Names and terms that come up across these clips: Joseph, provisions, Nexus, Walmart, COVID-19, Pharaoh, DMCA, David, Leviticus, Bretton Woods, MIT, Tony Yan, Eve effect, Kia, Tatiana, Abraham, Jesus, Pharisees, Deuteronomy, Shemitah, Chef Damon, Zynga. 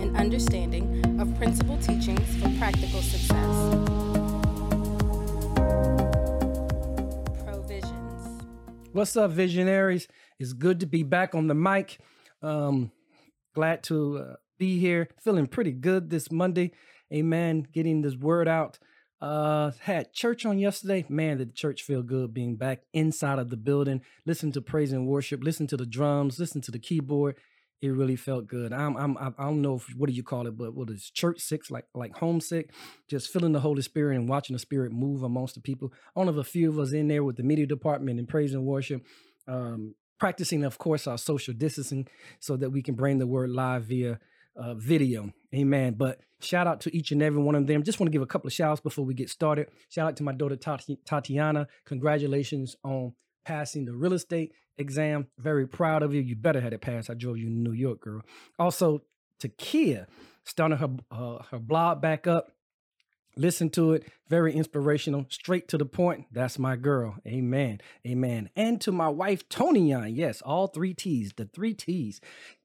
and understanding of principal teachings for practical success. Provisions. What's up, visionaries? It's good to be back on the mic. Glad to be here. Feeling pretty good this Monday. Amen. Getting this word out. Had church on yesterday. Man, did the church feel good being back inside of the building. Listen to praise and worship. Listen to the drums. Listen to the keyboard. It really felt good. I don't know if, what do you call it, but what is church sick, like homesick, just feeling the Holy Spirit and watching the Spirit move amongst the people. Only a few of us in there with the media department and praise and worship. Practicing, of course, our social distancing so that we can bring the word live via video. Amen. But shout out to each and every one of them. Just want to give a couple of shouts before we get started. Shout out to my daughter, Tatiana. Congratulations on passing the real estate exam. Very proud of you. You better had it passed. I drove you to New York, girl. Also to Kia, starting her blog back up. Listen to it. Very inspirational. Straight to the point. That's my girl. Amen. Amen. And to my wife, Tony Yan. Yes, all three T's, the three T's.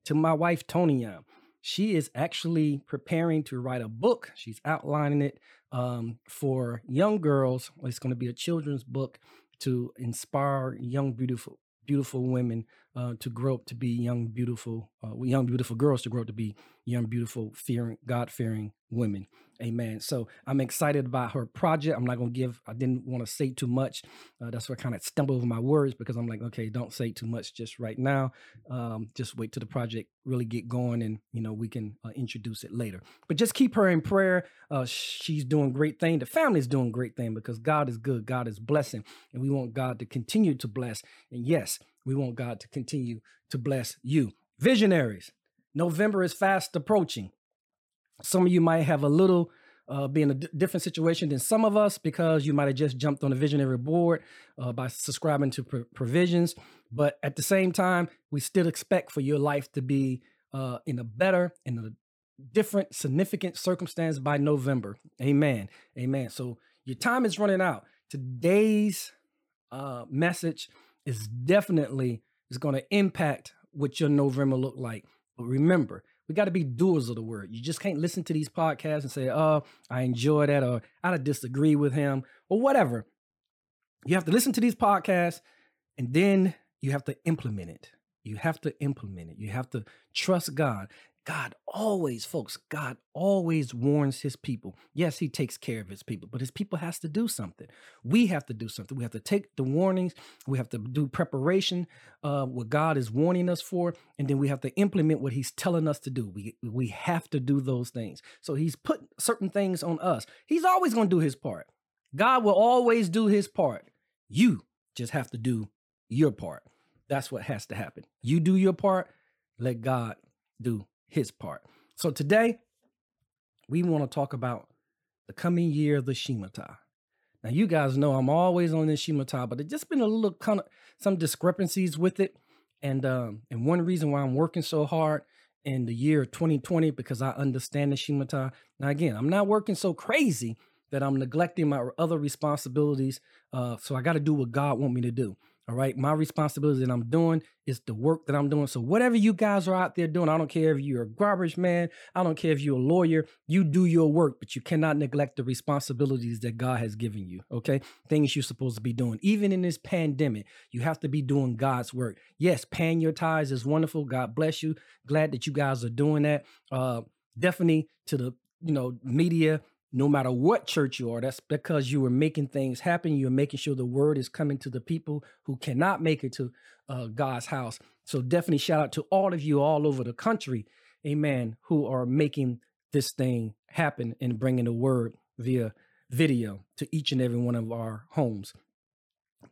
To my wife, Tony Yan. She is actually preparing to write a book. She's outlining it for young girls. It's going to be a children's book to inspire young, beautiful women to grow up to be young, beautiful girls to grow up to be young, beautiful, God-fearing women. Amen. So I'm excited about her project. I'm not going to give, I didn't want to say too much. That's where I kind of stumble over my words because I'm like, okay, don't say too much just right now. Just wait till the project really get going and, you know, we can introduce it later. But just keep her in prayer. She's doing great thing. The family's doing great thing because God is good. God is blessing. And we want God to continue to bless. And yes, we want God to continue to bless you. Visionaries, November is fast approaching. Some of you might have a little, be in a different situation than some of us because you might have just jumped on the visionary board by subscribing to provisions. But at the same time, we still expect for your life to be in a different significant circumstance by November. Amen. Amen. So your time is running out. Today's message is definitely is going to impact what your November look like. But remember, we got to be doers of the word. You just can't listen to these podcasts and say, oh, I enjoy that, or I disagree with him, or whatever. You have to listen to these podcasts, and then you have to implement it. You have to implement it. You have to trust God. God always, folks, God always warns his people. Yes, he takes care of his people, but his people has to do something. We have to do something. We have to take the warnings. We have to do preparation, what God is warning us for, and then we have to implement what he's telling us to do. We have to do those things. So he's put certain things on us. He's always going to do his part. God will always do his part. You just have to do your part. That's what has to happen. You do your part, let God do his part. So today, we want to talk about the coming year of the Shemitah. Now, you guys know I'm always on this Shemitah, but there's just been a little kind of some discrepancies with it. And one reason why I'm working so hard in the year 2020, because I understand the Shemitah. Now, again, I'm not working so crazy that I'm neglecting my other responsibilities. So I got to do what God wants me to do. All right. My responsibility that I'm doing is the work that I'm doing. So whatever you guys are out there doing, I don't care if you're a garbage man. I don't care if you're a lawyer. You do your work, but you cannot neglect the responsibilities that God has given you. OK, things you're supposed to be doing. Even in this pandemic, you have to be doing God's work. Yes. Paying your tithes is wonderful. God bless you. Glad that you guys are doing that. Definitely to the, media. No matter what church you are, that's because you were making things happen. You're making sure the word is coming to the people who cannot make it to God's house. So definitely shout out to all of you all over the country, amen, who are making this thing happen and bringing the word via video to each and every one of our homes.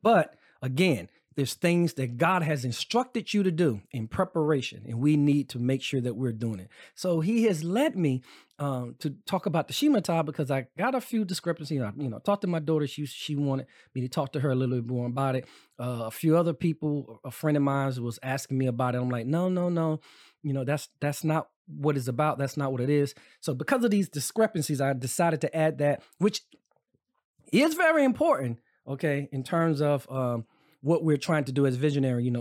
But again, there's things that God has instructed you to do in preparation, and we need to make sure that we're doing it. So he has led me to talk about the Shemitah because I got a few discrepancies. I talked to my daughter. She wanted me to talk to her a little bit more about it. A few other people, a friend of mine was asking me about it. I'm like, no. That's not what it's about. That's not what it is. So because of these discrepancies, I decided to add that, which is very important, okay, in terms of what we're trying to do as visionary,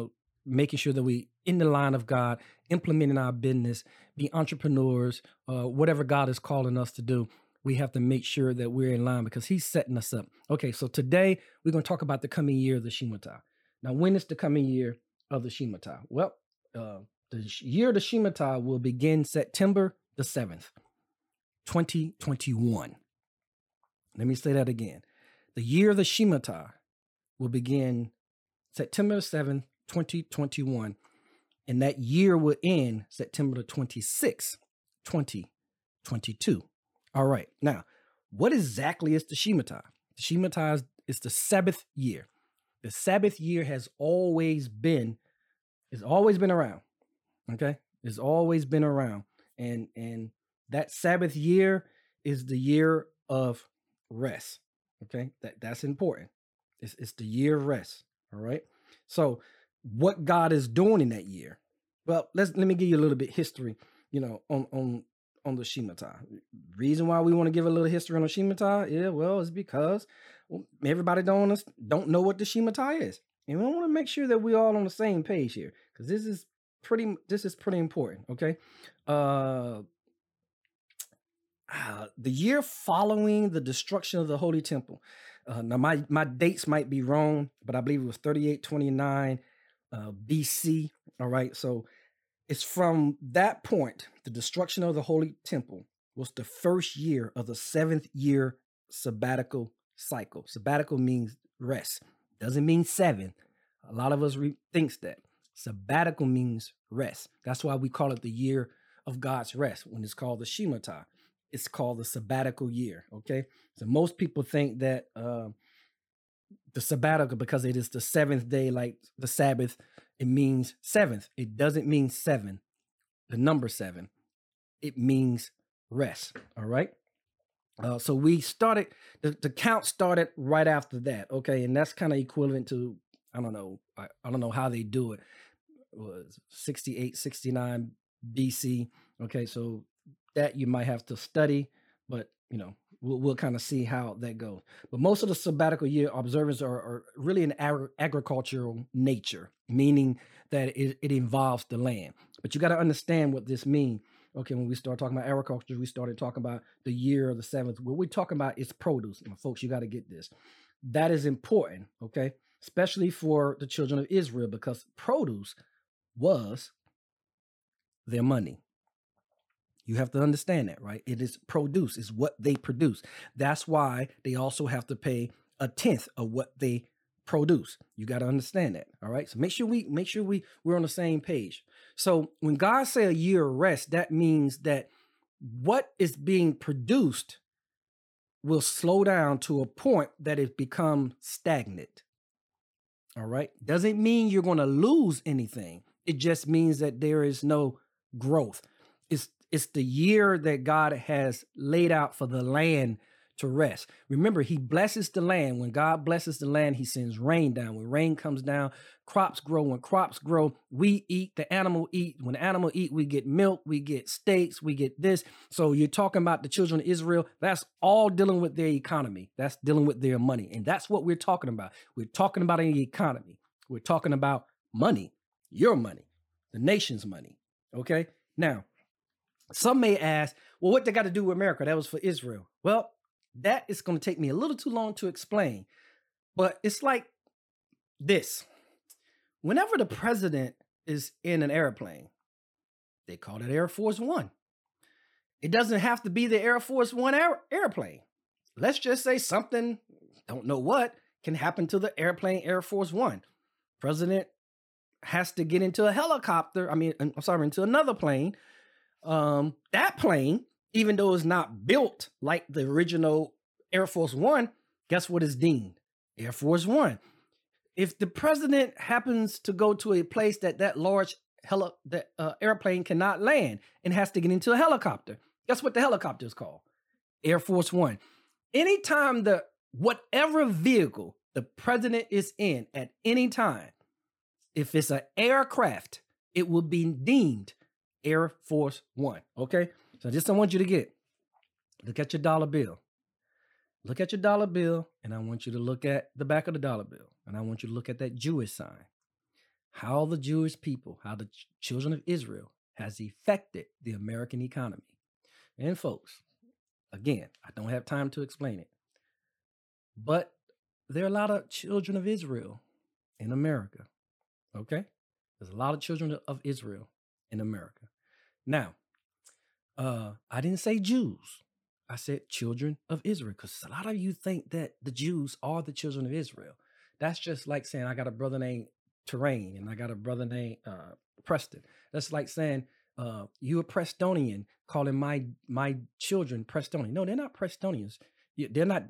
making sure that we in the line of God, implementing our business, be entrepreneurs, whatever God is calling us to do. We have to make sure that we're in line because he's setting us up. Okay, so today we're going to talk about the coming year of the Shemitah. Now, when is the coming year of the Shemitah? Well, the year of the Shemitah will begin September the 7th, 2021. Let me say that again. The year of the Shemitah will begin September 7th, 2021, and that year will end September the 26th, 2022. All right. Now, what exactly is the Shemitah? The Shemitah is the Sabbath year. The Sabbath year has always been around. Okay. It's always been around. And that Sabbath year is the year of rest. Okay. That's important. It's the year of rest. All right. So what God is doing in that year. Well, let me give you a little bit history, on the Shemitah. Reason why we want to give a little history on the Shemitah, it's because everybody don't know what the Shemitah is. And we want to make sure that we're all on the same page here, because this is pretty important, okay? The year following the destruction of the Holy Temple. Now, my dates might be wrong, but I believe it was 3829 BC, all right? So it's from that point, the destruction of the Holy Temple was the first year of the seventh year sabbatical cycle. Sabbatical means rest. Doesn't mean seven. A lot of us thinks that. Sabbatical means rest. That's why we call it the year of God's rest. When it's called the Shemitah, it's called the sabbatical year, okay? So most people think that the sabbatical, because it is the seventh day, like the Sabbath, it means seventh. It doesn't mean seven, the number seven. It means rest, all right? So we started, the count started right after that, okay? And that's kind of equivalent to, I don't know how they do it. It was 68, 69 BC, okay? So that you might have to study, but, we'll kind of see how that goes. But most of the sabbatical year observances are really an agricultural nature, meaning that it involves the land. But you got to understand what this means. Okay, when we start talking about agriculture, we started talking about the year of the seventh. What we're talking about is produce. Now, folks, you got to get this. That is important, okay? Especially for the children of Israel, because produce was their money. You have to understand that, right? It is produce, is what they produce. That's why they also have to pay a tenth of what they produce. You got to understand that, all right? So make sure we're on the same page. So when God say a year of rest, that means that what is being produced will slow down to a point that it becomes stagnant, all right? Doesn't mean you're going to lose anything. It just means that there is no growth. It's the year that God has laid out for the land to rest. Remember, he blesses the land. When God blesses the land, he sends rain down. When rain comes down, crops grow. When crops grow, we eat, the animal eat. When the animal eat, we get milk, we get steaks, we get this. So you're talking about the children of Israel. That's all dealing with their economy. That's dealing with their money. And that's what we're talking about. We're talking about an economy. We're talking about money, your money, the nation's money. Okay? Now, some may ask, well, what they got to do with America? That was for Israel. Well, that is going to take me a little too long to explain, but it's like this. Whenever the president is in an airplane, they call it Air Force One. It doesn't have to be the Air Force One airplane. Let's just say something, don't know what, can happen to the airplane Air Force One. President has to get into a helicopter. into another plane. That plane, even though it's not built like the original Air Force One, guess what is deemed? Air Force One. If the president happens to go to a place that large airplane cannot land and has to get into a helicopter, guess what the helicopter is called? Air Force One. Anytime whatever vehicle the president is in at any time, if it's an aircraft, it will be deemed Air Force One, okay? So just I want you to get, look at your dollar bill, and I want you to look at the back of the dollar bill, and I want you to look at that Jewish sign. how the Jewish people, how the children of Israel has affected the American economy. And folks, again, I don't have time to explain it, but there are a lot of children of Israel in America, okay? There's a lot of children of Israel in America. Now, I didn't say Jews. I said children of Israel, because a lot of you think that the Jews are the children of Israel. That's just like saying I got a brother named Terrain and I got a brother named Preston. That's like saying you a Prestonian calling my children Prestonian. No, they're not Prestonians. They're not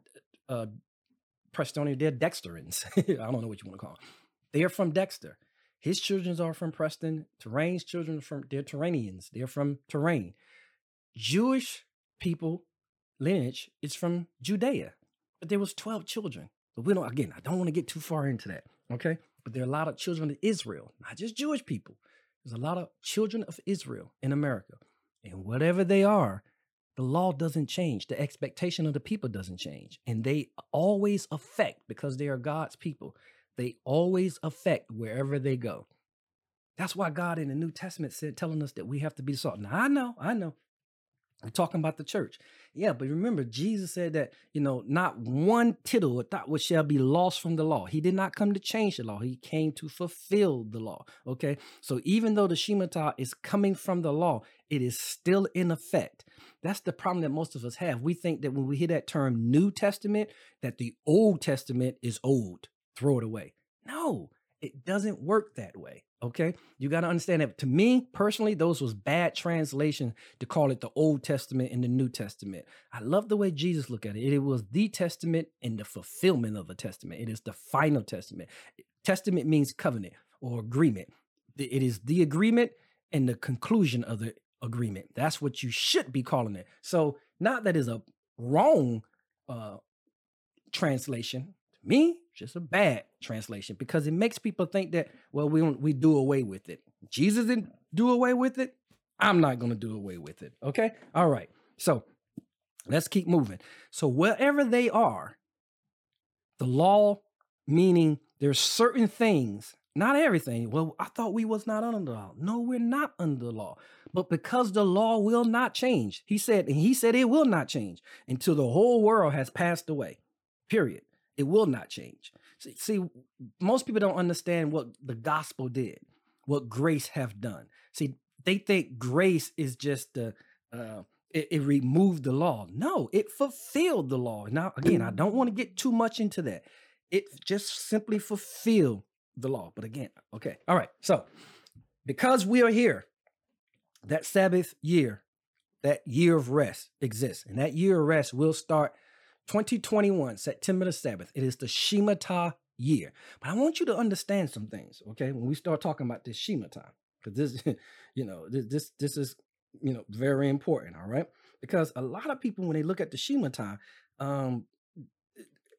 Prestonian. They're Dexterans. I don't know what you want to call them. They are from Dexter. His children are from Preston. Terrain's children are from, they're Terranians. They're from Terrain. Jewish people lineage is from Judea, but there was 12 children. But we don't, again, I don't want to get too far into that, okay? But there are a lot of children of Israel, not just Jewish people. There's a lot of children of Israel in America. And whatever they are, the law doesn't change. The expectation of the people doesn't change. And they always affect, because they are God's people, they always affect wherever they go. That's why God in the New Testament said, telling us that we have to be salt. Now, I know. We're talking about the church. Yeah, but remember, Jesus said that, you know, not one tittle or thought which shall be lost from the law. He did not come to change the law. He came to fulfill the law, okay? So even though the Shemitah is coming from the law, it is still in effect. That's the problem that most of us have. We think that when we hear that term New Testament, that the Old Testament is old. Throw it away. No, it doesn't work that way. Okay, you got to understand that. To me personally, those was bad translation to call it the Old Testament and the New Testament. I love the way Jesus looked at it. It was the testament and the fulfillment of the testament. It is the final testament. Testament means covenant or agreement. It is the agreement and the conclusion of the agreement. That's what you should be calling it. So not that is a wrong translation. To me, just a bad translation, because it makes people think that, well, we do away with it. Jesus didn't do away with it. I'm not going to do away with it. Okay. All right. So let's keep moving. So wherever they are, the law, meaning there's certain things, not everything. Well, I thought we was not under the law. No, we're not under the law, but because the law will not change, he said it will not change until the whole world has passed away, period. It will not change. See, most people don't understand what the gospel did, what grace have done. See, they think grace is just it removed the law. No, it fulfilled the law. Now, again, I don't want to get too much into that. It just simply fulfilled the law. But again, okay. All right. So because we are here, that Sabbath year, that year of rest exists. And that year of rest will start 2021, September the 7th. It is the Shemitah year. But I want you to understand some things, okay? When we start talking about this Shemitah, because this, you know, this is, you know, very important, all right? Because a lot of people, when they look at the Shemitah,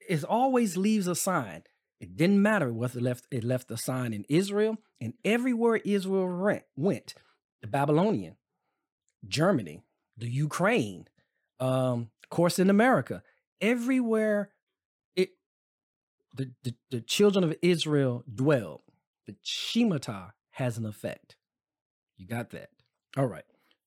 it always leaves a sign. It didn't matter whether it left a sign in Israel, and everywhere Israel went, the Babylonian, Germany, the Ukraine, of course in America. Everywhere the children of Israel dwell, the Shemitah has an effect. You got that? All right.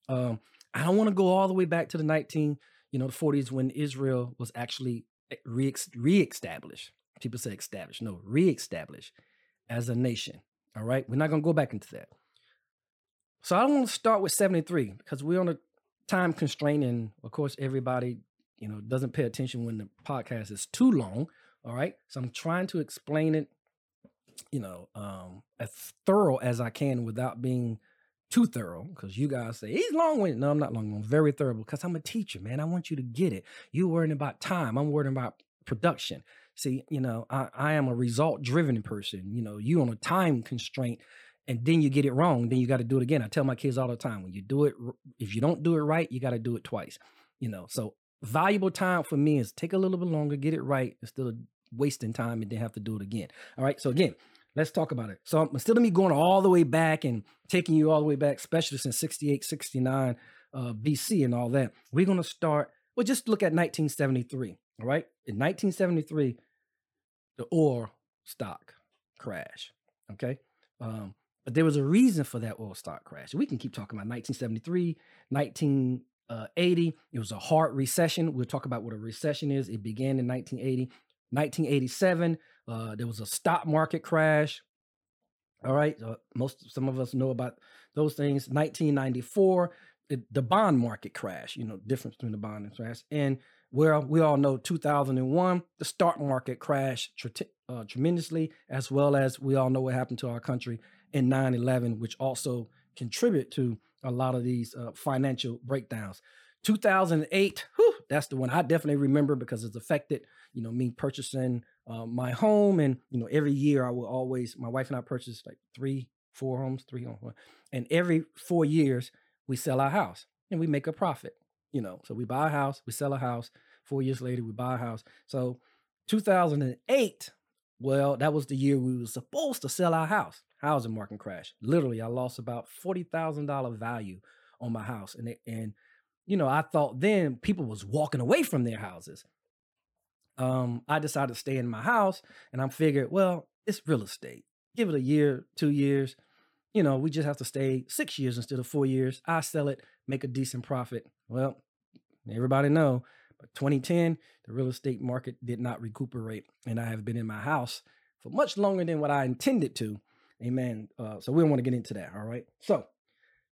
I don't want to go all the way back to the 40s when Israel was actually reestablished. People say established. No, reestablished as a nation. All right. We're not going to go back into that. So I don't want to start with 73 because we're on a time constraint. And of course, everybody, you know, doesn't pay attention when the podcast is too long. All right. So I'm trying to explain it, you know, as thorough as I can without being too thorough, because you guys say he's long-winded. No, I'm not long-winded. I'm very thorough because I'm a teacher, man. I want you to get it. You're worrying about time. I'm worrying about production. See, you know, I am a result-driven person. You know, you on a time constraint and then you get it wrong. Then you got to do it again. I tell my kids all the time, when you do it, if you don't do it right, you got to do it twice, you know, so valuable time for me is take a little bit longer, get it right, instead of wasting time and then have to do it again. All right. So again, let's talk about it. So instead of me going all the way back and taking you all the way back, especially since 68, 69 BC and all that, we're going to start, well, just look at 1973. All right. In 1973, the oil stock crash. Okay. But there was a reason for that oil stock crash. We can keep talking about 1973, 1980. It was a hard recession. We'll talk about what a recession is. It began in 1980. 1987, there was a stock market crash. All right. Some of us know about those things. 1994, the bond market crash, you know, difference between the bond and crash. And where we all know 2001, the stock market crashed tremendously, as well as we all know what happened to our country in 9/11, which also contributed to a lot of these financial breakdowns. 2008, whew, that's the one I definitely remember because it's affected, you know, me purchasing my home. And, you know, every year I will always, my wife and I purchase like three homes. And every 4 years we sell our house and we make a profit, you know. So we buy a house, we sell a house. 4 years later, we buy a house. So 2008, well, that was the year we were supposed to sell our house. Housing market crash. Literally, I lost about $40,000 value on my house. And you know, I thought then people was walking away from their houses. I decided to stay in my house and I figured, well, it's real estate. Give it a year, 2 years. You know, we just have to stay 6 years instead of 4 years. I sell it, make a decent profit. Well, everybody know, but 2010, the real estate market did not recuperate. And I have been in my house for much longer than what I intended to. Amen. So we don't want to get into that. All right. So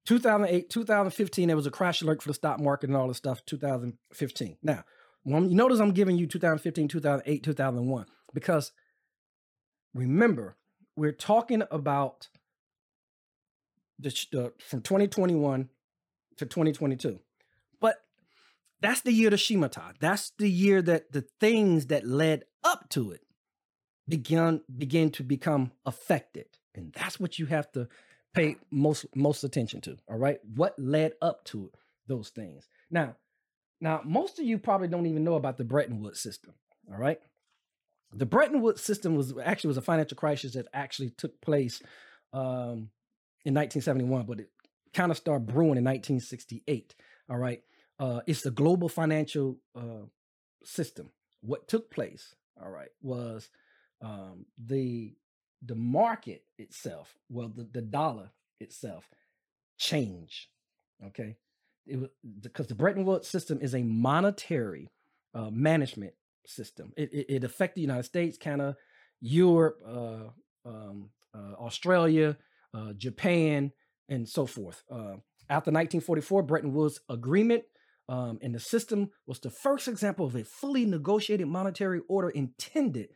2008, 2015, there was a crash alert for the stock market and all this stuff, 2015. Now, you notice I'm giving you 2015, 2008, 2001, because remember, we're talking about from 2021 to 2022. But that's the year of the Shemitah. That's the year that the things that led up to it begin to become affected. And that's what you have to pay most attention to, all right? What led up to it, those things. Now, most of you probably don't even know about the Bretton Woods system, all right? The Bretton Woods system was a financial crisis that actually took place in 1971, but it kind of started brewing in 1968, all right? It's the global financial system. What took place, all right, was the market itself, well, the dollar itself changed, okay? It was because the Bretton Woods system is a monetary management system. It affected the United States, Canada, Europe, Australia, Japan, and so forth. After 1944, Bretton Woods Agreement and the system was the first example of a fully negotiated monetary order intended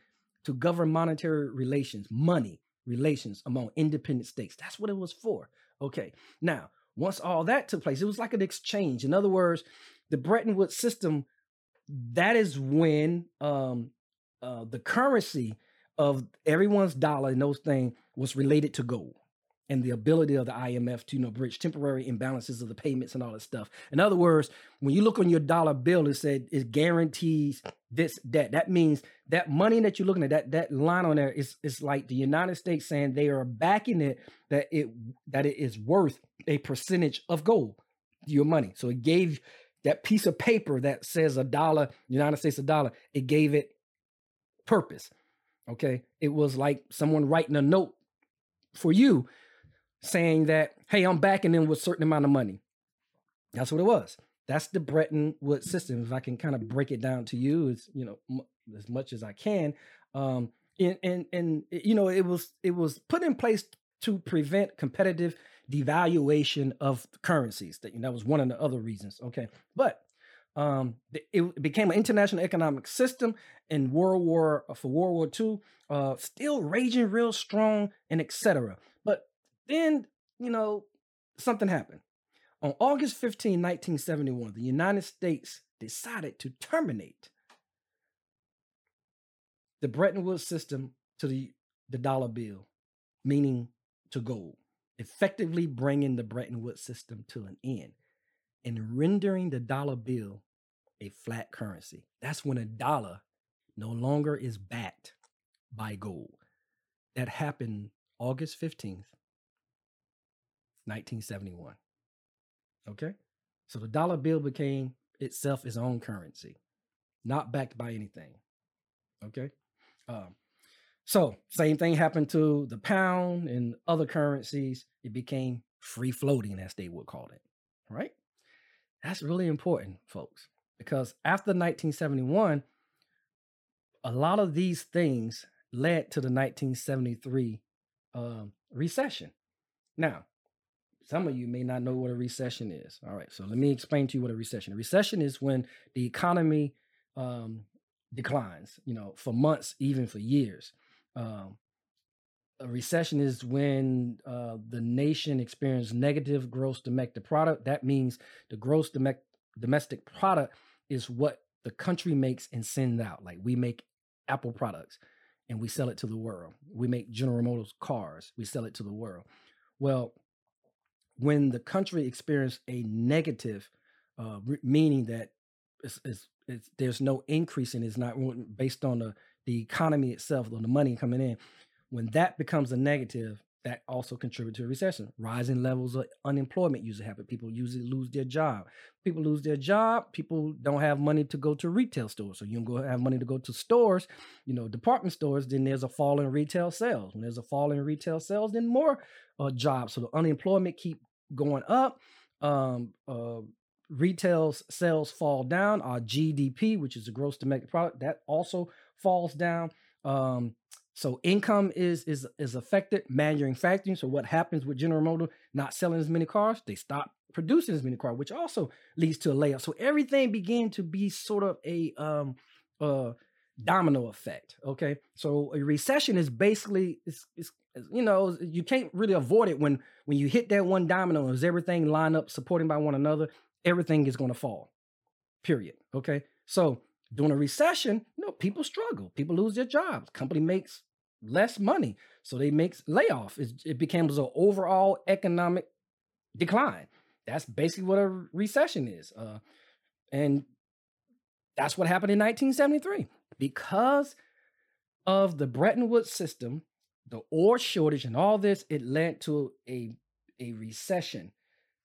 to govern monetary relations, money relations among independent states. That's what it was for. Okay. Now, once all that took place, it was like an exchange. In other words, the Bretton Woods system, that is when the currency of everyone's dollar and those things was related to gold and the ability of the IMF to, you know, bridge temporary imbalances of the payments and all that stuff. In other words, when you look on your dollar bill, it said it guarantees this, that. That means that money that you're looking at, that line on there is like the United States saying they are backing it, that it is worth a percentage of gold, your money. So it gave that piece of paper that says a dollar, United States a dollar, it gave it purpose, okay? It was like someone writing a note for you saying that, hey, I'm backing them with a certain amount of money. That's what it was. That's the Bretton Woods system. If I can kind of break it down to you, it's, you know, as much as I can. And you know, it was put in place to prevent competitive devaluation of currencies. That, you know, that was one of the other reasons. Okay. But it became an international economic system in World War II, still raging real strong and et cetera. But then, you know, something happened. On August 15, 1971, the United States decided to terminate the Bretton Woods system to the dollar bill, meaning to gold, effectively bringing the Bretton Woods system to an end and rendering the dollar bill a flat currency. That's when a dollar no longer is backed by gold. That happened August 15th, 1971. Okay. So the dollar bill became itself its own currency, not backed by anything. Okay. So same thing happened to the pound and other currencies. It became free floating, as they would call it, right? That's really important, folks, because after 1971, a lot of these things led to the 1973 recession. Now, some of you may not know what a recession is. All right, so let me explain to you what a recession is. A recession is when the economy declines, for months, even for years. A recession is when the nation experiences negative gross domestic product. That means the gross domestic product is what the country makes and sends out. Like we make Apple products and we sell it to the world. We make General Motors cars. We sell it to the world. Well, when the country experienced a negative, meaning that it's there's no increase and it's not based on the economy itself or the money coming in. When that becomes a negative, that also contributes to a recession. Rising levels of unemployment usually happen. People usually lose their job. People lose their job. People don't have money to go to retail stores. So you don't have money to go to stores, department stores. Then there's a fall in retail sales. When there's a fall in retail sales, then more jobs. So the unemployment keep going up. Retail sales fall down. Our GDP, which is the gross domestic product, that also falls down. So income is affected, manufacturing. So what happens with General Motors not selling as many cars? They stop producing as many cars, which also leads to a layoff. So everything began to be sort of a domino effect. Okay, so a recession is basically it's you can't really avoid it when you hit that one domino. Is everything lined up, supporting by one another? Everything is going to fall. Period. Okay, so during a recession, people struggle. People lose their jobs. Company makes less money, so they make layoff. It becomes an overall economic decline. That's basically what a recession is. And that's what happened in 1973. Because of the Bretton Woods system, the ore shortage and all this, it led to a recession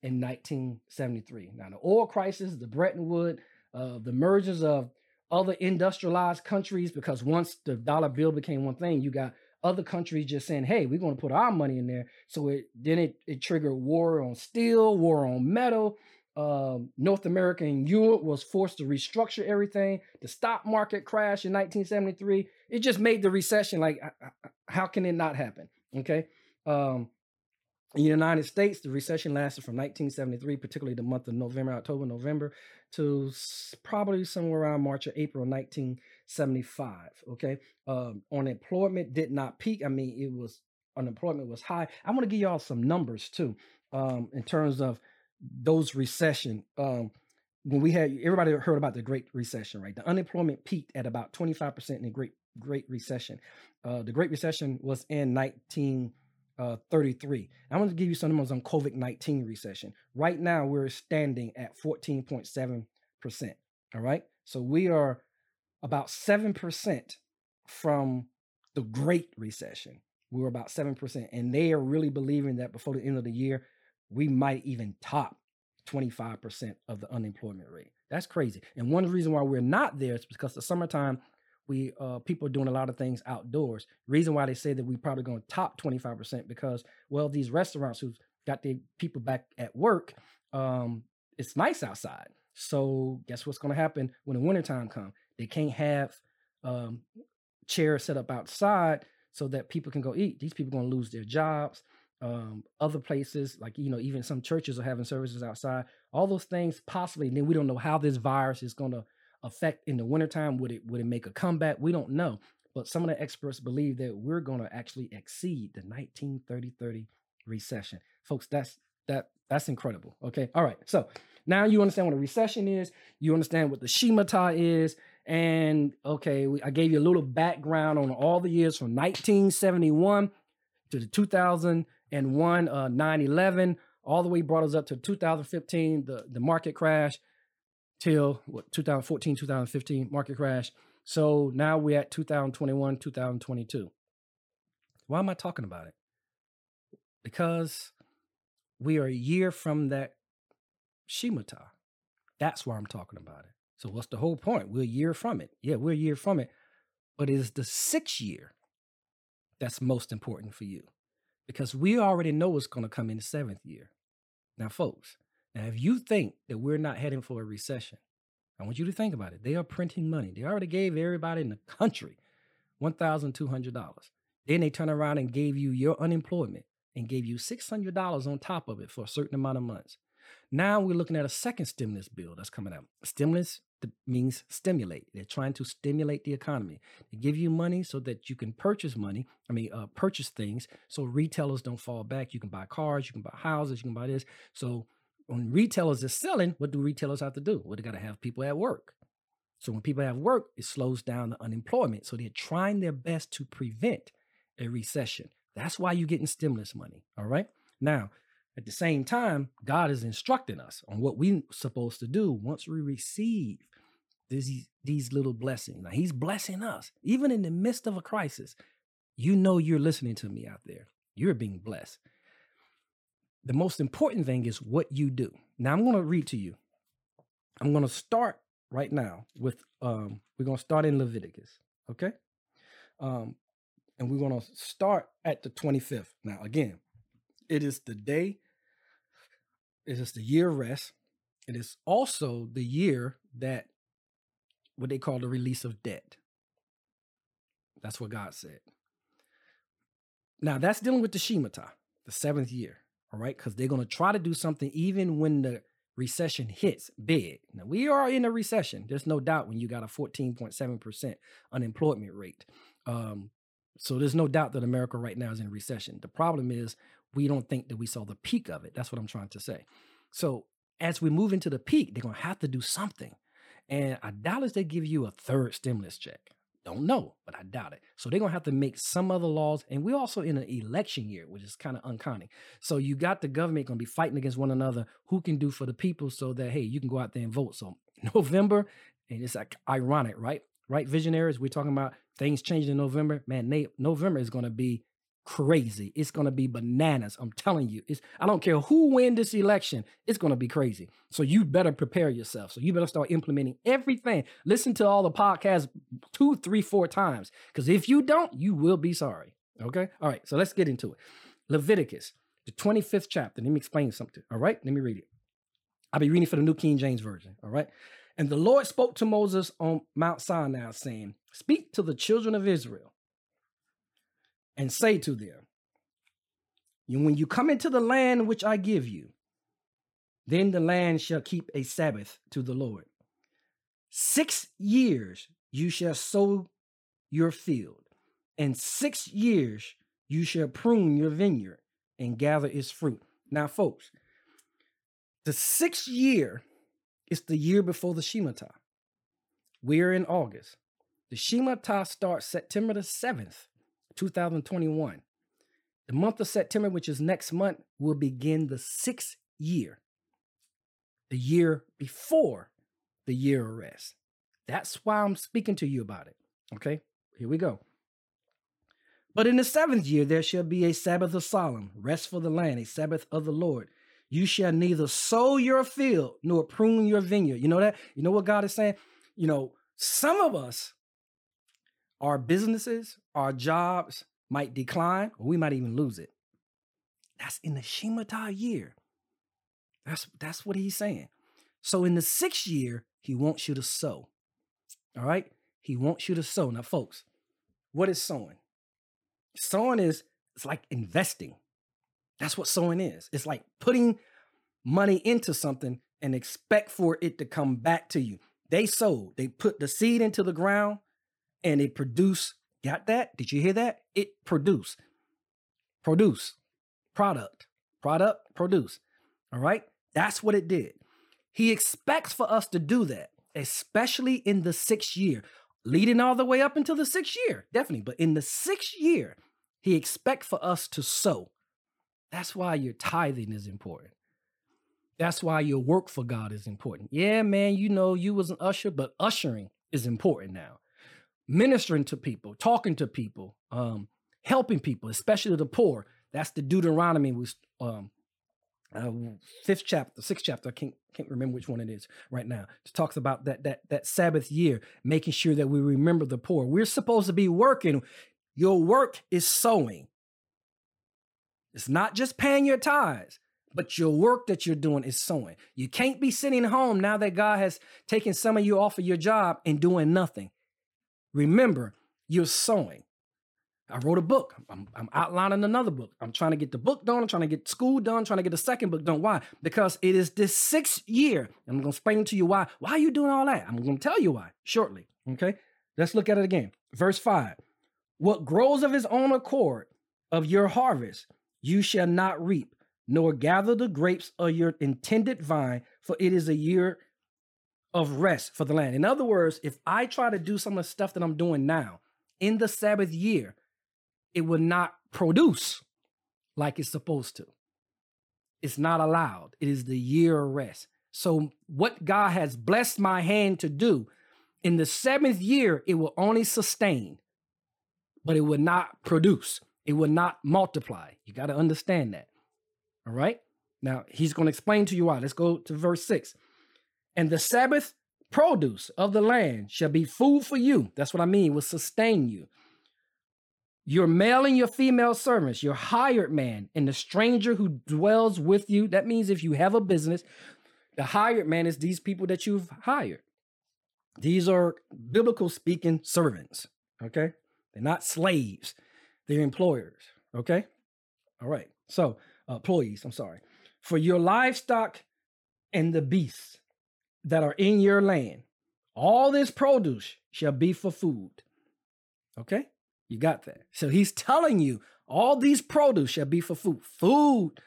in 1973. Now, the oil crisis, the Bretton Woods, the mergers of other industrialized countries, because once the dollar bill became one thing, you got other countries just saying, hey, we're going to put our money in there. So it triggered war on steel, war on metal. North America and Europe was forced to restructure everything. The stock market crashed in 1973. It just made the recession like, how can it not happen? Okay. In the United States, the recession lasted from 1973, particularly the month of October, November, to probably somewhere around March or April 1975, okay? Unemployment did not peak. I mean, unemployment was high. I want to give y'all some numbers, too, in terms of those recession. When we had, everybody heard about the Great Recession, right? The unemployment peaked at about 25% in the Great Recession. The Great Recession was in 1933. I want to give you some numbers on COVID-19 recession. Right now, we're standing at 14.7%. All right. So we are about 7% from the Great Recession. We were about 7%. And they are really believing that before the end of the year, we might even top 25% of the unemployment rate. That's crazy. And one of the reasons why we're not there is because the summertime, people are doing a lot of things outdoors. Reason why they say that we're probably going to top 25% because, well, these restaurants who've got their people back at work, it's nice outside. So guess what's going to happen when the wintertime comes? They can't have chairs set up outside so that people can go eat. These people are going to lose their jobs. Other places, like, even some churches are having services outside. All those things possibly. And then we don't know how this virus is going to affect in the wintertime. Would it make a comeback? We don't know. But some of the experts believe that we're going to actually exceed the 1930 recession. Folks, that's incredible. Okay. All right. So now you understand what a recession is. You understand what the Shemitah is. And okay, I gave you a little background on all the years from 1971 to the 2001, 9/11, all the way brought us up to 2015, the market crash. Till 2014, 2015 market crash. So now we're at 2021, 2022. Why am I talking about it? Because we are a year from that Shemitah. That's why I'm talking about it. So what's the whole point? We're a year from it. Yeah, we're a year from it. But it is the 6th year that's most important for you, because we already know what's going to come in the seventh year. Now, folks, now if you think that we're not heading for a recession, I want you to think about it. They are printing money. They already gave everybody in the country $1,200. Then they turn around and gave you your unemployment and gave you $600 on top of it for a certain amount of months. Now we're looking at a second stimulus bill that's coming out. Stimulus means stimulate. They're trying to stimulate the economy. They give you money so that you can purchase money. Purchase things so retailers don't fall back. You can buy cars, you can buy houses, you can buy this. So when retailers are selling, what do retailers have to do? Well, they got to have people at work. So when people have work, it slows down the unemployment. So they're trying their best to prevent a recession. That's why you're getting stimulus money. All right. Now, at the same time, God is instructing us on what we're supposed to do once we receive these little blessings. Now, he's blessing us. Even in the midst of a crisis, you know you're listening to me out there. You're being blessed. The most important thing is what you do. Now, I'm going to read to you. I'm going to start right now with, we're going to start in Leviticus, okay? And we're going to start at the 25th. Now, again, it is the day, it is the year rest. It is also the year that what they call the release of debt. That's what God said. Now, that's dealing with the Shemitah, the seventh year, all right? Because they're going to try to do something even when the recession hits big. Now, we are in a recession. There's no doubt when you got a 14.7% unemployment rate. So there's no doubt that America right now is in recession. The problem is, we don't think that we saw the peak of it. That's what I'm trying to say. So as we move into the peak, they're going to have to do something. And I doubt if they give you a third stimulus check. Don't know, but I doubt it. So they're going to have to make some other laws. And we're also in an election year, which is kind of uncommon. So you got the government going to be fighting against one another. Who can do for the people so that, hey, you can go out there and vote. So November, and it's like ironic, right? Right, visionaries? We're talking about things changing in November. Man, November is going to be crazy. It's going to be bananas. I'm telling you, I don't care who wins this election. It's going to be crazy. So you better prepare yourself. So you better start implementing everything. Listen to all the podcasts 2, 3, 4 times. Because if you don't, you will be sorry. Okay. All right. So let's get into it. Leviticus, the 25th chapter. Let me explain something. All right. Let me read it. I'll be reading for the New King James Version. All right. And the Lord spoke to Moses on Mount Sinai saying, speak to the children of Israel and say to them, when you come into the land which I give you, then the land shall keep a Sabbath to the Lord. 6 years you shall sow your field, and 6 years you shall prune your vineyard and gather its fruit. Now, folks, the 6th year is the year before the Shemitah. We're in August. The Shemitah starts September the 7th. 2021. The month of September, which is next month, will begin the 6th year, the year before the year of rest. That's why I'm speaking to you about it. Okay, here we go. But in the 7th year, there shall be a Sabbath of solemn rest for the land, a Sabbath of the Lord. You shall neither sow your field nor prune your vineyard. You know that? You know what God is saying? You know, some of us, our businesses, our jobs might decline, or we might even lose it. That's in the Shemitah year. That's what he's saying. So in the 6th year, he wants you to sow. All right? He wants you to sow. Now, folks, what is sowing? Sowing is, it's like investing. That's what sowing is. It's like putting money into something and expect for it to come back to you. They sowed. They put the seed into the ground. And it produced, got that? Did you hear that? It produced. Produce. Product. Product, produce. All right? That's what it did. He expects for us to do that, especially in the 6th year, leading all the way up until the 6th year, definitely. But in the 6th year, he expects for us to sow. That's why your tithing is important. That's why your work for God is important. Yeah, man, you know, you was an usher, but ushering is important now. Ministering to people, talking to people, helping people, especially the poor. That's the Deuteronomy, 5th chapter, 6th chapter. I can't remember which one it is right now. It talks about that Sabbath year, making sure that we remember the poor. We're supposed to be working Your work is sowing. It's not just paying your tithes, but your work that you're doing is sowing. You can't be sitting home now that God has taken some of you off of your job and doing nothing. Remember, you're sowing. I wrote a book. I'm outlining another book. I'm trying to get the book done. I'm trying to get school done. I'm trying to get the second book done. Why? Because it is this 6th year. I'm going to explain to you why. Why are you doing all that? I'm going to tell you why shortly. Okay. Let's look at it again. Verse 5. What grows of his own accord of your harvest, you shall not reap, nor gather the grapes of your intended vine, for it is a year of rest for the land. In other words, if I try to do some of the stuff that I'm doing now in the Sabbath year, it will not produce like it's supposed to. It's not allowed. It is the year of rest. So what God has blessed my hand to do in the 7th year, it will only sustain, but it will not produce. It will not multiply. You got to understand that. All right. Now he's going to explain to you why. Let's go to verse 6. And the Sabbath produce of the land shall be food for you. That's what I mean. Will sustain you. Your male and your female servants, your hired man, and the stranger who dwells with you. That means if you have a business, the hired man is these people that you've hired. These are biblical speaking servants. Okay. They're not slaves. They're employers. Okay. All right. So employees, I'm sorry. For your livestock and the beasts that are in your land, all this produce shall be for food. Okay. You got that. So he's telling you all these produce shall be for food. Food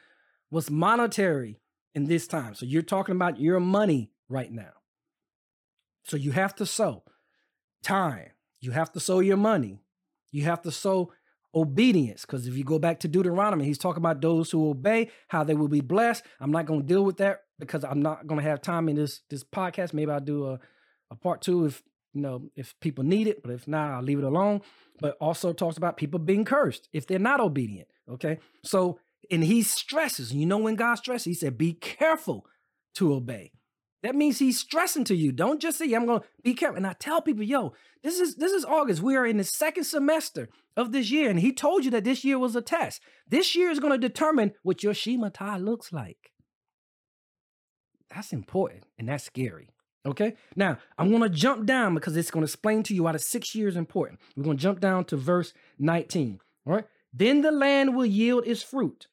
was monetary in this time. So you're talking about your money right now. So you have to sow time. You have to sow your money. You have to sow obedience. Because if you go back to Deuteronomy, he's talking about those who obey, how they will be blessed. I'm not going to deal with that because I'm not going to have time in this podcast. Maybe I'll do a part 2 if if people need it, but if not, I'll leave it alone. But also talks about people being cursed if they're not obedient. Okay. So, and he stresses, when God stresses, he said, be careful to obey. That means he's stressing to you. Don't just say, I'm going to be careful. And I tell people, this is August. We are in the 2nd semester of this year. And he told you that this year was a test. This year is going to determine what your Shemitah looks like. That's important. And that's scary. Okay, now I'm going to jump down because it's going to explain to you why the 6 years is important. We're going to jump down to verse 19. All right, then the land will yield its fruit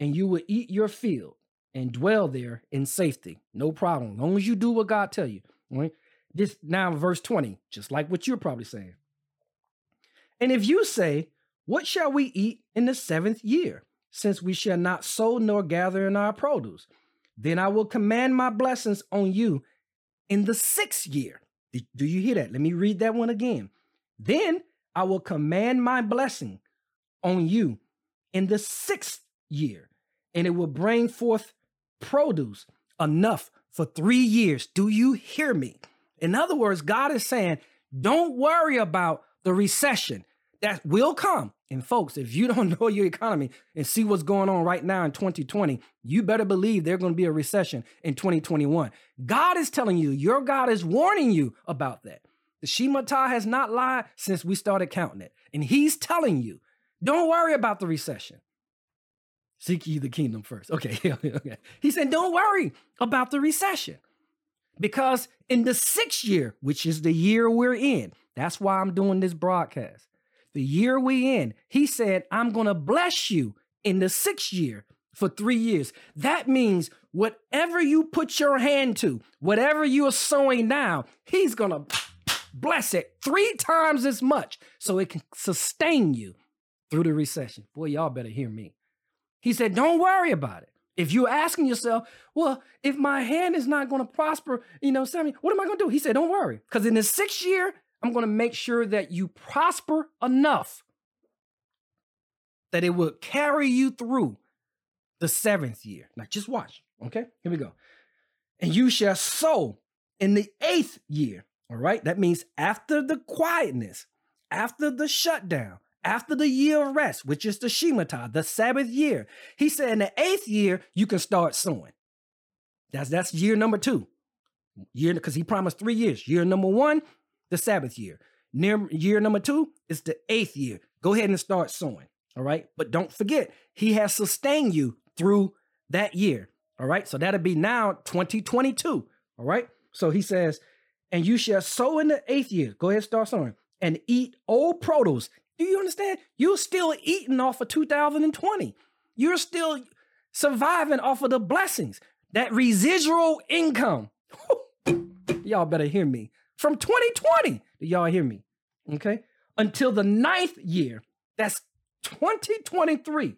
and you will eat your field and dwell there in safety. No problem. As long as you do what God tell you. All right, this now verse 20, just like what you're probably saying. And if you say, what shall we eat in the 7th year? Since we shall not sow nor gather in our produce, then I will command my blessings on you in the 6th year. Do you hear that? Let me read that one again. Then I will command my blessing on you in the 6th year, and it will bring forth produce enough for 3 years. Do you hear me? In other words, God is saying, don't worry about the recession that will come. And folks, if you don't know your economy and see what's going on right now in 2020, you better believe there's going to be a recession in 2021. God is telling you, your God is warning you about that. The Shemitah has not lied since we started counting it. And he's telling you, don't worry about the recession. Seek ye the kingdom first. Okay. He said, don't worry about the recession because in the 6th year, which is the year we're in, that's why I'm doing this broadcast. The year we in, he said, I'm going to bless you in the 6th year for 3 years. That means whatever you put your hand to, whatever you are sowing now, he's going to bless it 3 times as much so it can sustain you through the recession. Boy, y'all better hear me. He said, don't worry about it. If you're asking yourself, well, if my hand is not going to prosper, what am I going to do? He said, don't worry. Because in the 6th year, I'm going to make sure that you prosper enough that it will carry you through the 7th year. Now just watch. Okay, here we go. And you shall sow in the 8th year. All right. That means after the quietness, after the shutdown, after the year of rest, which is the Shemitah, the Sabbath year. He said in the 8th year, you can start sowing. That's year number 2. Because he promised 3 years. Year number 1, the Sabbath year. Year number 2 is the 8th year. go ahead and start sowing. All right. But don't forget, he has sustained you through that year. All right. So that'll be now 2022. All right. So he says, and you shall sow in the eighth year. Go ahead and start sowing and eat old produce. Do you understand? You're still eating off of 2020. You're still surviving off of the blessings, that residual income. Y'all better hear me. From 2020. Do y'all hear me? Okay. Until the ninth year. That's 2023.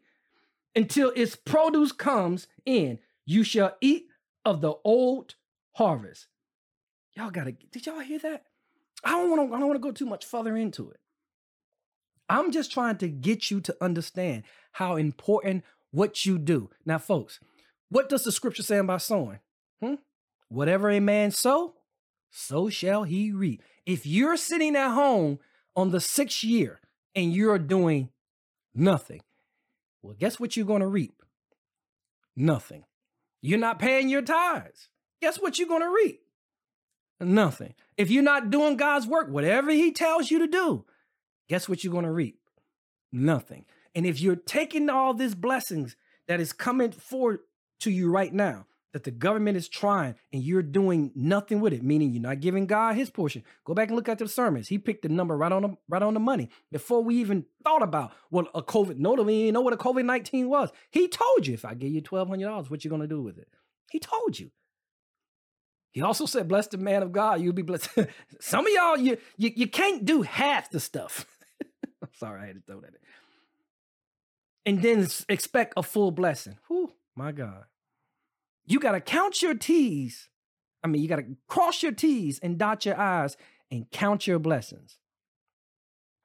Until its produce comes in, you shall eat of the old harvest. Y'all gotta, did y'all hear that? I don't want to go too much further into it. I'm just trying to get you to understand how important what you do. Now, folks, what does the scripture say about sowing? Whatever a man sow, so shall he reap. If you're sitting at home on the sixth year and you're doing nothing, well, guess what you're going to reap? Nothing. You're not paying your tithes. Guess what you're going to reap? Nothing. If you're not doing God's work, whatever he tells you to do, guess what you're going to reap? Nothing. And if you're taking all these blessings that is coming forward to you right now, that the government is trying, and you're doing nothing with it, meaning you're not giving God his portion. Go back and look at the sermons. He picked the number right on the money before we even thought about what a COVID, nobody even know what a COVID-19 was. He told you, if I give you $1,200, what you going to do with it? He told you. He also said, bless the man of God, you'll be blessed. Some of y'all, you can't do half the stuff. I'm sorry, I had to throw that in. And then expect a full blessing. Whew, my God. You got to count your T's. You got to cross your T's and dot your I's and count your blessings.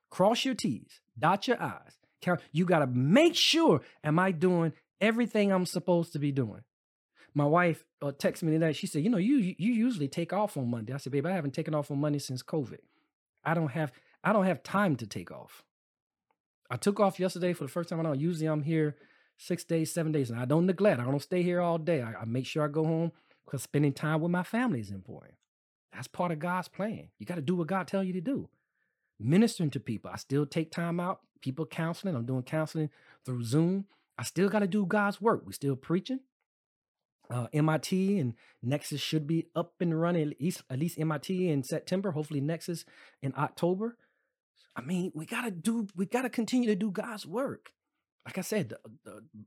Cross your T's, dot your I's. Count. You got to make sure, am I doing everything I'm supposed to be doing? My wife texted me today. She said, you know, you usually take off on Monday. I said, babe, I haven't taken off on Monday since COVID. I don't have time to take off. I took off yesterday for the first time. I don't usually I'm here 6 days, 7 days. And I don't neglect. I don't stay here all day. I make sure I go home because spending time with my family is important. That's part of God's plan. You got to do what God tells you to do. Ministering to people. I still take time out. People counseling. I'm doing counseling through Zoom. I still got to do God's work. We still preaching. MIT and Nexus should be up and running, at least MIT in September, hopefully Nexus in October. We got to continue to do God's work. Like I said,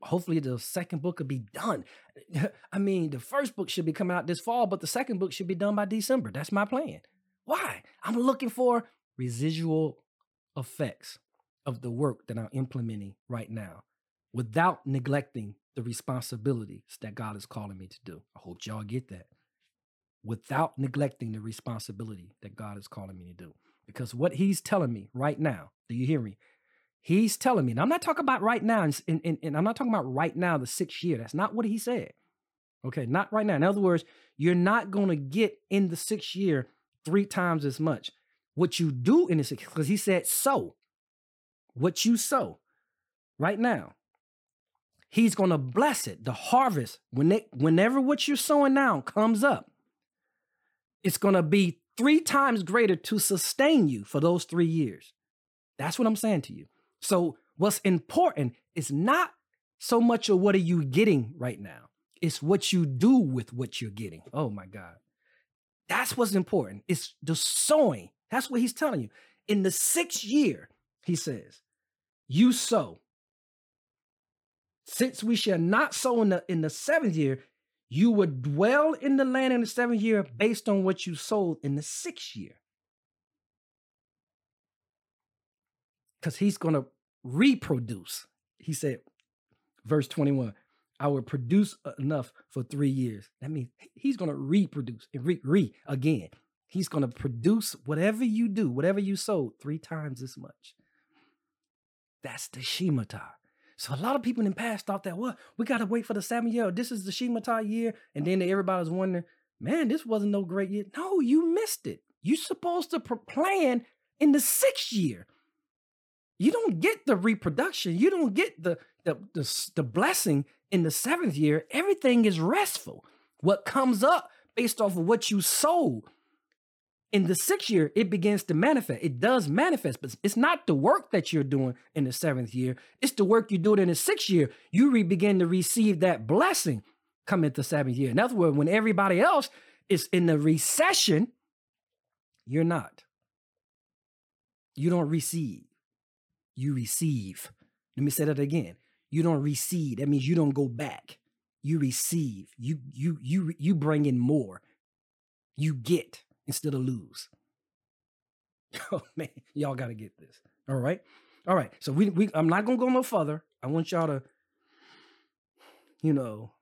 hopefully the second book will be done. The first book should be coming out this fall, but the second book should be done by December. That's my plan. Why? I'm looking for residual effects of the work that I'm implementing right now without neglecting the responsibilities that God is calling me to do. I hope y'all get that. Without neglecting the responsibility that God is calling me to do. Because what he's telling me right now, do you hear me? He's telling me, and I'm not talking about right now, and I'm not talking about right now, the sixth year. That's not what he said. Okay, not right now. In other words, you're not going to get in the sixth year 3 times as much. What you do in the sixth, because he said, sow. What you sow right now. He's going to bless it. The harvest, whenever what you're sowing now comes up, it's going to be 3 times greater to sustain you for those 3 years. That's what I'm saying to you. So what's important is not so much of what are you getting right now. It's what you do with what you're getting. Oh, my God. That's what's important. It's the sowing. That's what he's telling you. In the 6th year, he says, you sow. Since we shall not sow in the 7th year, you would dwell in the land in the 7th year based on what you sowed in the 6th year. Because he's going to reproduce. He said, verse 21, I will produce enough for 3 years. That means he's going to reproduce and again. He's going to produce whatever you do, whatever you sowed, 3 times as much. That's the Shemitah. So a lot of people in the past thought that, well, we got to wait for the 7th year. This is the Shemitah year. And then everybody's wondering, man, this wasn't no great year. No, you missed it. You're supposed to plan in the 6th year. You don't get the reproduction. You don't get the blessing in the 7th year. Everything is restful. What comes up based off of what you sold In the 6th year, it begins to manifest. It does manifest, but it's not the work that you're doing in the 7th year. It's the work you do in the 6th year. You begin to receive that blessing come into the 7th year. In other words, when everybody else is in the recession, you're not. You don't receive. You receive. Let me say that again. You don't receive. That means you don't go back. You receive. You bring in more. You get instead of lose. Oh man, y'all got to get this. All right, all right. So I'm not gonna go no further. I want y'all to,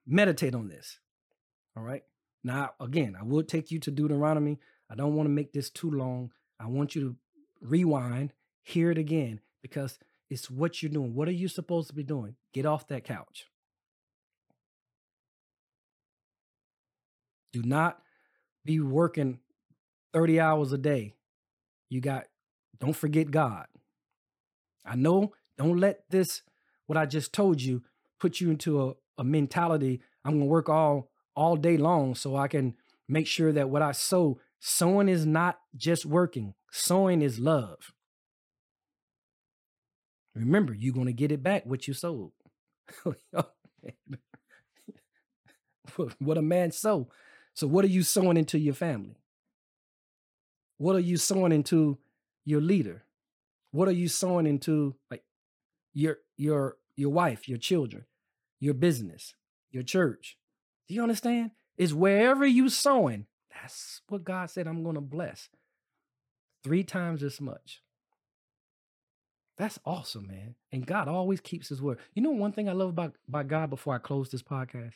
meditate on this. All right. Now again, I will take you to Deuteronomy. I don't want to make this too long. I want you to rewind, hear it again, because it's what you're doing. What are you supposed to be doing? Get off that couch. Do not be working 30 hours a day. Don't forget God. I know, don't let this, what I just told you, put you into a mentality. I'm going to work all day long so I can make sure that what I sow. Sowing is not just working. Sowing is love. Remember, you're going to get it back what you sowed. What a man sow. So what are you sowing into your family? What are you sowing into your leader? What are you sowing into your wife, your children, your business, your church? Do you understand? It's wherever you sowing. That's what God said, I'm going to bless 3 times as much. That's awesome, man. And God always keeps his word. You know, one thing I love about God before I close this podcast,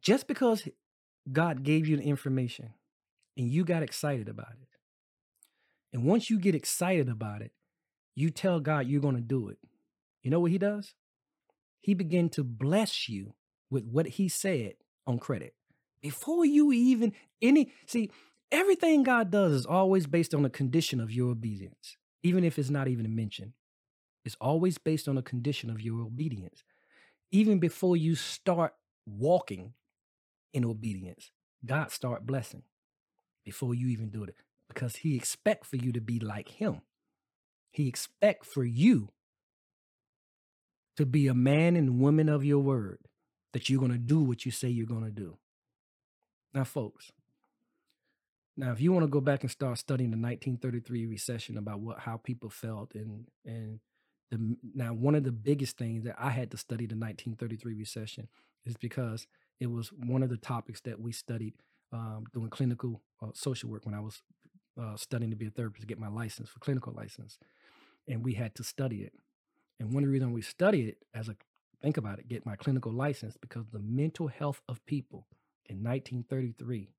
just because God gave you the information and you got excited about it. And once you get excited about it, you tell God you're going to do it. You know what he does? He began to bless you with what he said on credit. Before you even everything God does is always based on the condition of your obedience. Even if it's not even mentioned, it's always based on the condition of your obedience. Even before you start walking in obedience, God start blessing before you even do it, because he expect for you to be like him. He expect for you to be a man and woman of your word, that you're going to do what you say you're going to do. Now, folks, if you want to go back and start studying the 1933 recession about how people felt, and one of the biggest things that I had to study the 1933 recession is because it was one of the topics that we studied doing clinical social work when I was studying to be a therapist to get my license for clinical license. And we had to study it. And one of the reasons we studied it get my clinical license, because the mental health of people in 1933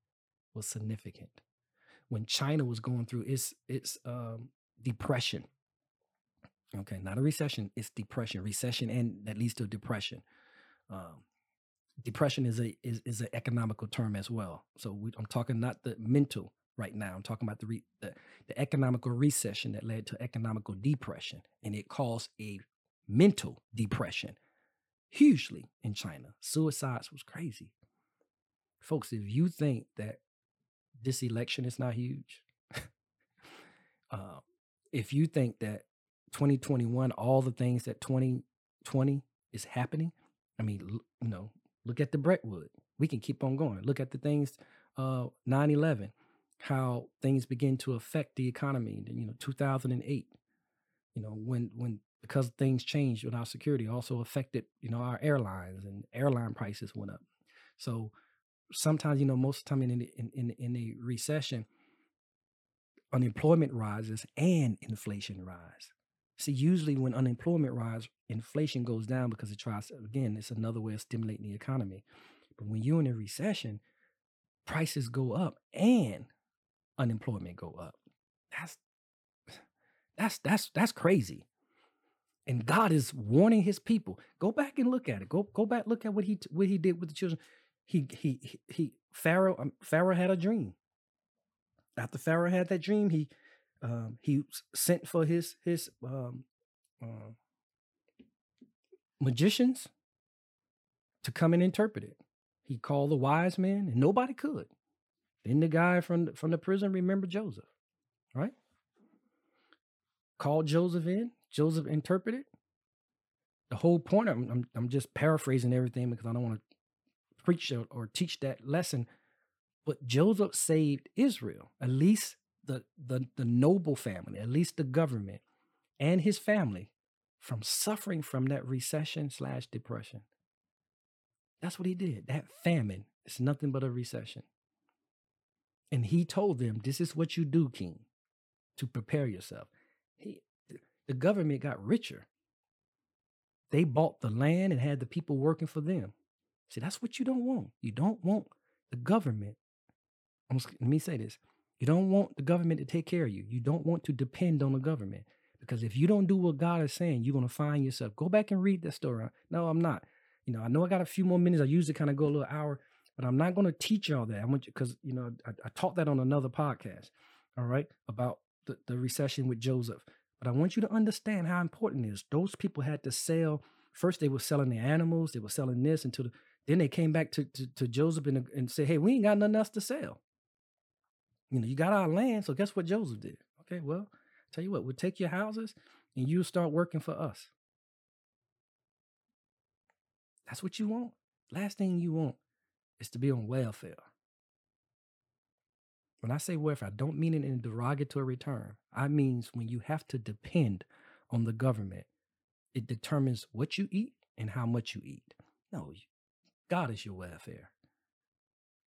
was significant. When China was going through its depression. Okay, not a recession, it's depression. Recession, and that leads to depression. Depression is an economical term as well. So I'm talking not the mental right now. I'm talking about the economical recession that led to economical depression, and it caused a mental depression hugely in China. Suicides was crazy. Folks, if you think that this election is not huge, if you think that 2021, all the things that 2020 is happening, look at the Bretton Woods. We can keep on going. Look at the things, 9/11, how things begin to affect the economy. 2008, because things changed with our security, also affected, our airlines, and airline prices went up. So sometimes, most of the time in a recession, unemployment rises and inflation rise. See, usually when unemployment rise, inflation goes down because it tries, again, it's another way of stimulating the economy. But when you're in a recession, prices go up and unemployment go up. That's crazy. And God is warning his people. Go back and look at it. Go back, look at what he did with the children. Pharaoh had a dream. After Pharaoh had that dream, he sent for his magicians to come and interpret it. He called the wise men, and nobody could. Then the guy from the prison remembered Joseph, right? Called Joseph in. Joseph interpreted. The whole point, I'm just paraphrasing everything because I don't want to preach or teach that lesson, but Joseph saved Israel, at least the noble family, at least the government and his family, from suffering from that recession/depression. That's what he did. That famine is nothing but a recession. And he told them, this is what you do, king, to prepare yourself. The government got richer. They bought the land and had the people working for them. See, that's what you don't want. You don't want the government. Let me say this. You don't want the government to take care of you. You don't want to depend on the government. Because if you don't do what God is saying, you're going to find yourself. Go back and read that story. No, I'm not. You know I got a few more minutes. I usually kind of go a little hour, but I'm not going to teach y'all that. I want you, because, you know, I taught that on another podcast, all right, about the recession with Joseph. But I want you to understand how important it is. Those people had to sell. First, they were selling their animals. They were selling this then they came back to Joseph and said, hey, we ain't got nothing else to sell. You know, you got our land. So guess what Joseph did? Okay, well, tell you what, we'll take your houses and you'll start working for us. That's what you want. Last thing you want is to be on welfare. When I say welfare, I don't mean it in a derogatory term. I mean when you have to depend on the government. It determines what you eat and how much you eat. No, God is your welfare.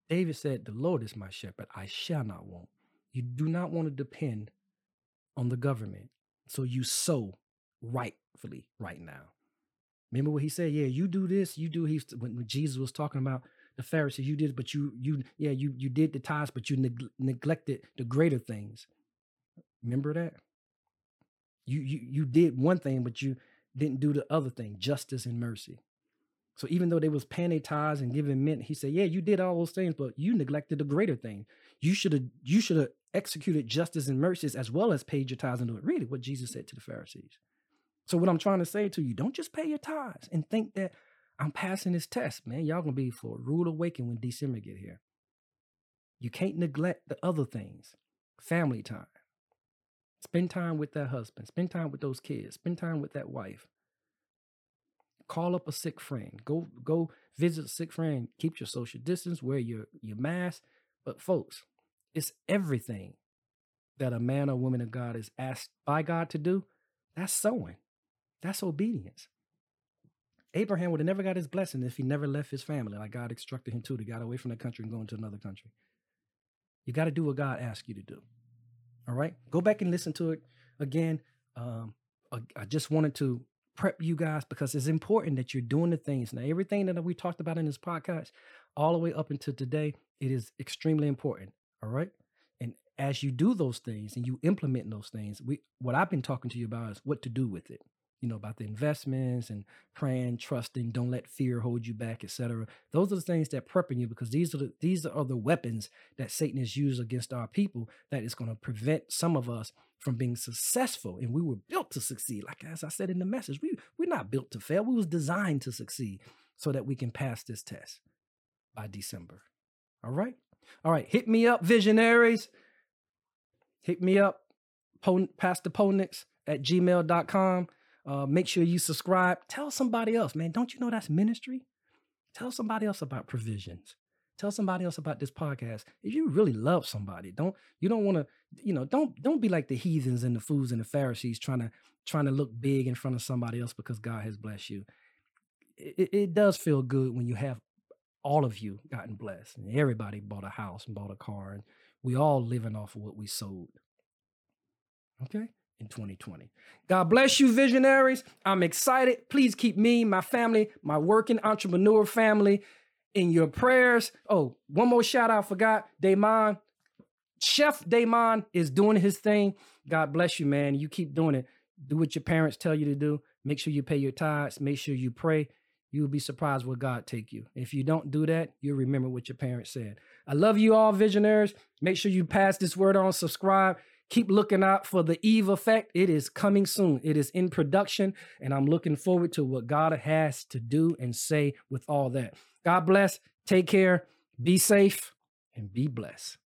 David said, the Lord is my shepherd, I shall not want. You do not want to depend on the government. So you sow rightfully right now. Remember what he said? Yeah, you do this, you do. He, when Jesus was talking about the Pharisees, you did, but you did the tithes, but you neglected the greater things. Remember that? You did one thing, but you didn't do the other thing, justice and mercy. So even though they was paying their tithes and giving mint, he said, yeah, you did all those things, but you neglected the greater thing. You should have executed justice and mercies as well as paid your tithes and do it. Really, what Jesus said to the Pharisees. So what I'm trying to say to you, don't just pay your tithes and think that I'm passing this test, man. Y'all going to be for a rude awakening when December get here. You can't neglect the other things. Family time. Spend time with that husband. Spend time with those kids. Spend time with that wife. Call up a sick friend. Go visit a sick friend. Keep your social distance. Wear your mask. But folks, it's everything that a man or woman of God is asked by God to do. That's sowing. That's obedience. Abraham would have never got his blessing if he never left his family, like God instructed him to get away from the country and go into another country. You got to do what God asks you to do. All right? Go back and listen to it again. I just wanted to prep you guys because it's important that you're doing the things. Now, everything that we talked about in this podcast, all the way up until today, it is extremely important. All right? And as you do those things and you implement those things, what I've been talking to you about is what to do with it. You know, about the investments and praying, trusting, don't let fear hold you back, etc. Those are the things that prepping you, because these are the weapons that Satan has used against our people that is going to prevent some of us from being successful. And we were built to succeed. Like as I said in the message, we're not built to fail. We was designed to succeed so that we can pass this test by December. All right? All right. Hit me up, visionaries. Hit me up, pastorponix@gmail.com. Make sure you subscribe. Tell somebody else, man. Don't you know that's ministry? Tell somebody else about provisions. Tell somebody else about this podcast. If you really love somebody, don't be like the heathens and the fools and the Pharisees trying to look big in front of somebody else because God has blessed you. It does feel good when you have all of you gotten blessed and everybody bought a house and bought a car and we all living off of what we sold. Okay? In 2020. God bless you, visionaries. I'm excited. Please keep me, my family, my working entrepreneur family in your prayers. Oh, one more shout out, forgot. Damon. Chef Damon is doing his thing. God bless you, man. You keep doing it. Do what your parents tell you to do. Make sure you pay your tithes. Make sure you pray. You'll be surprised where God take you. If you don't do that, you'll remember what your parents said. I love you all, visionaries. Make sure you pass this word on. Subscribe. Keep looking out for the Eve effect. It is coming soon. It is in production, and I'm looking forward to what God has to do and say with all that. God bless. Take care. Be safe and be blessed.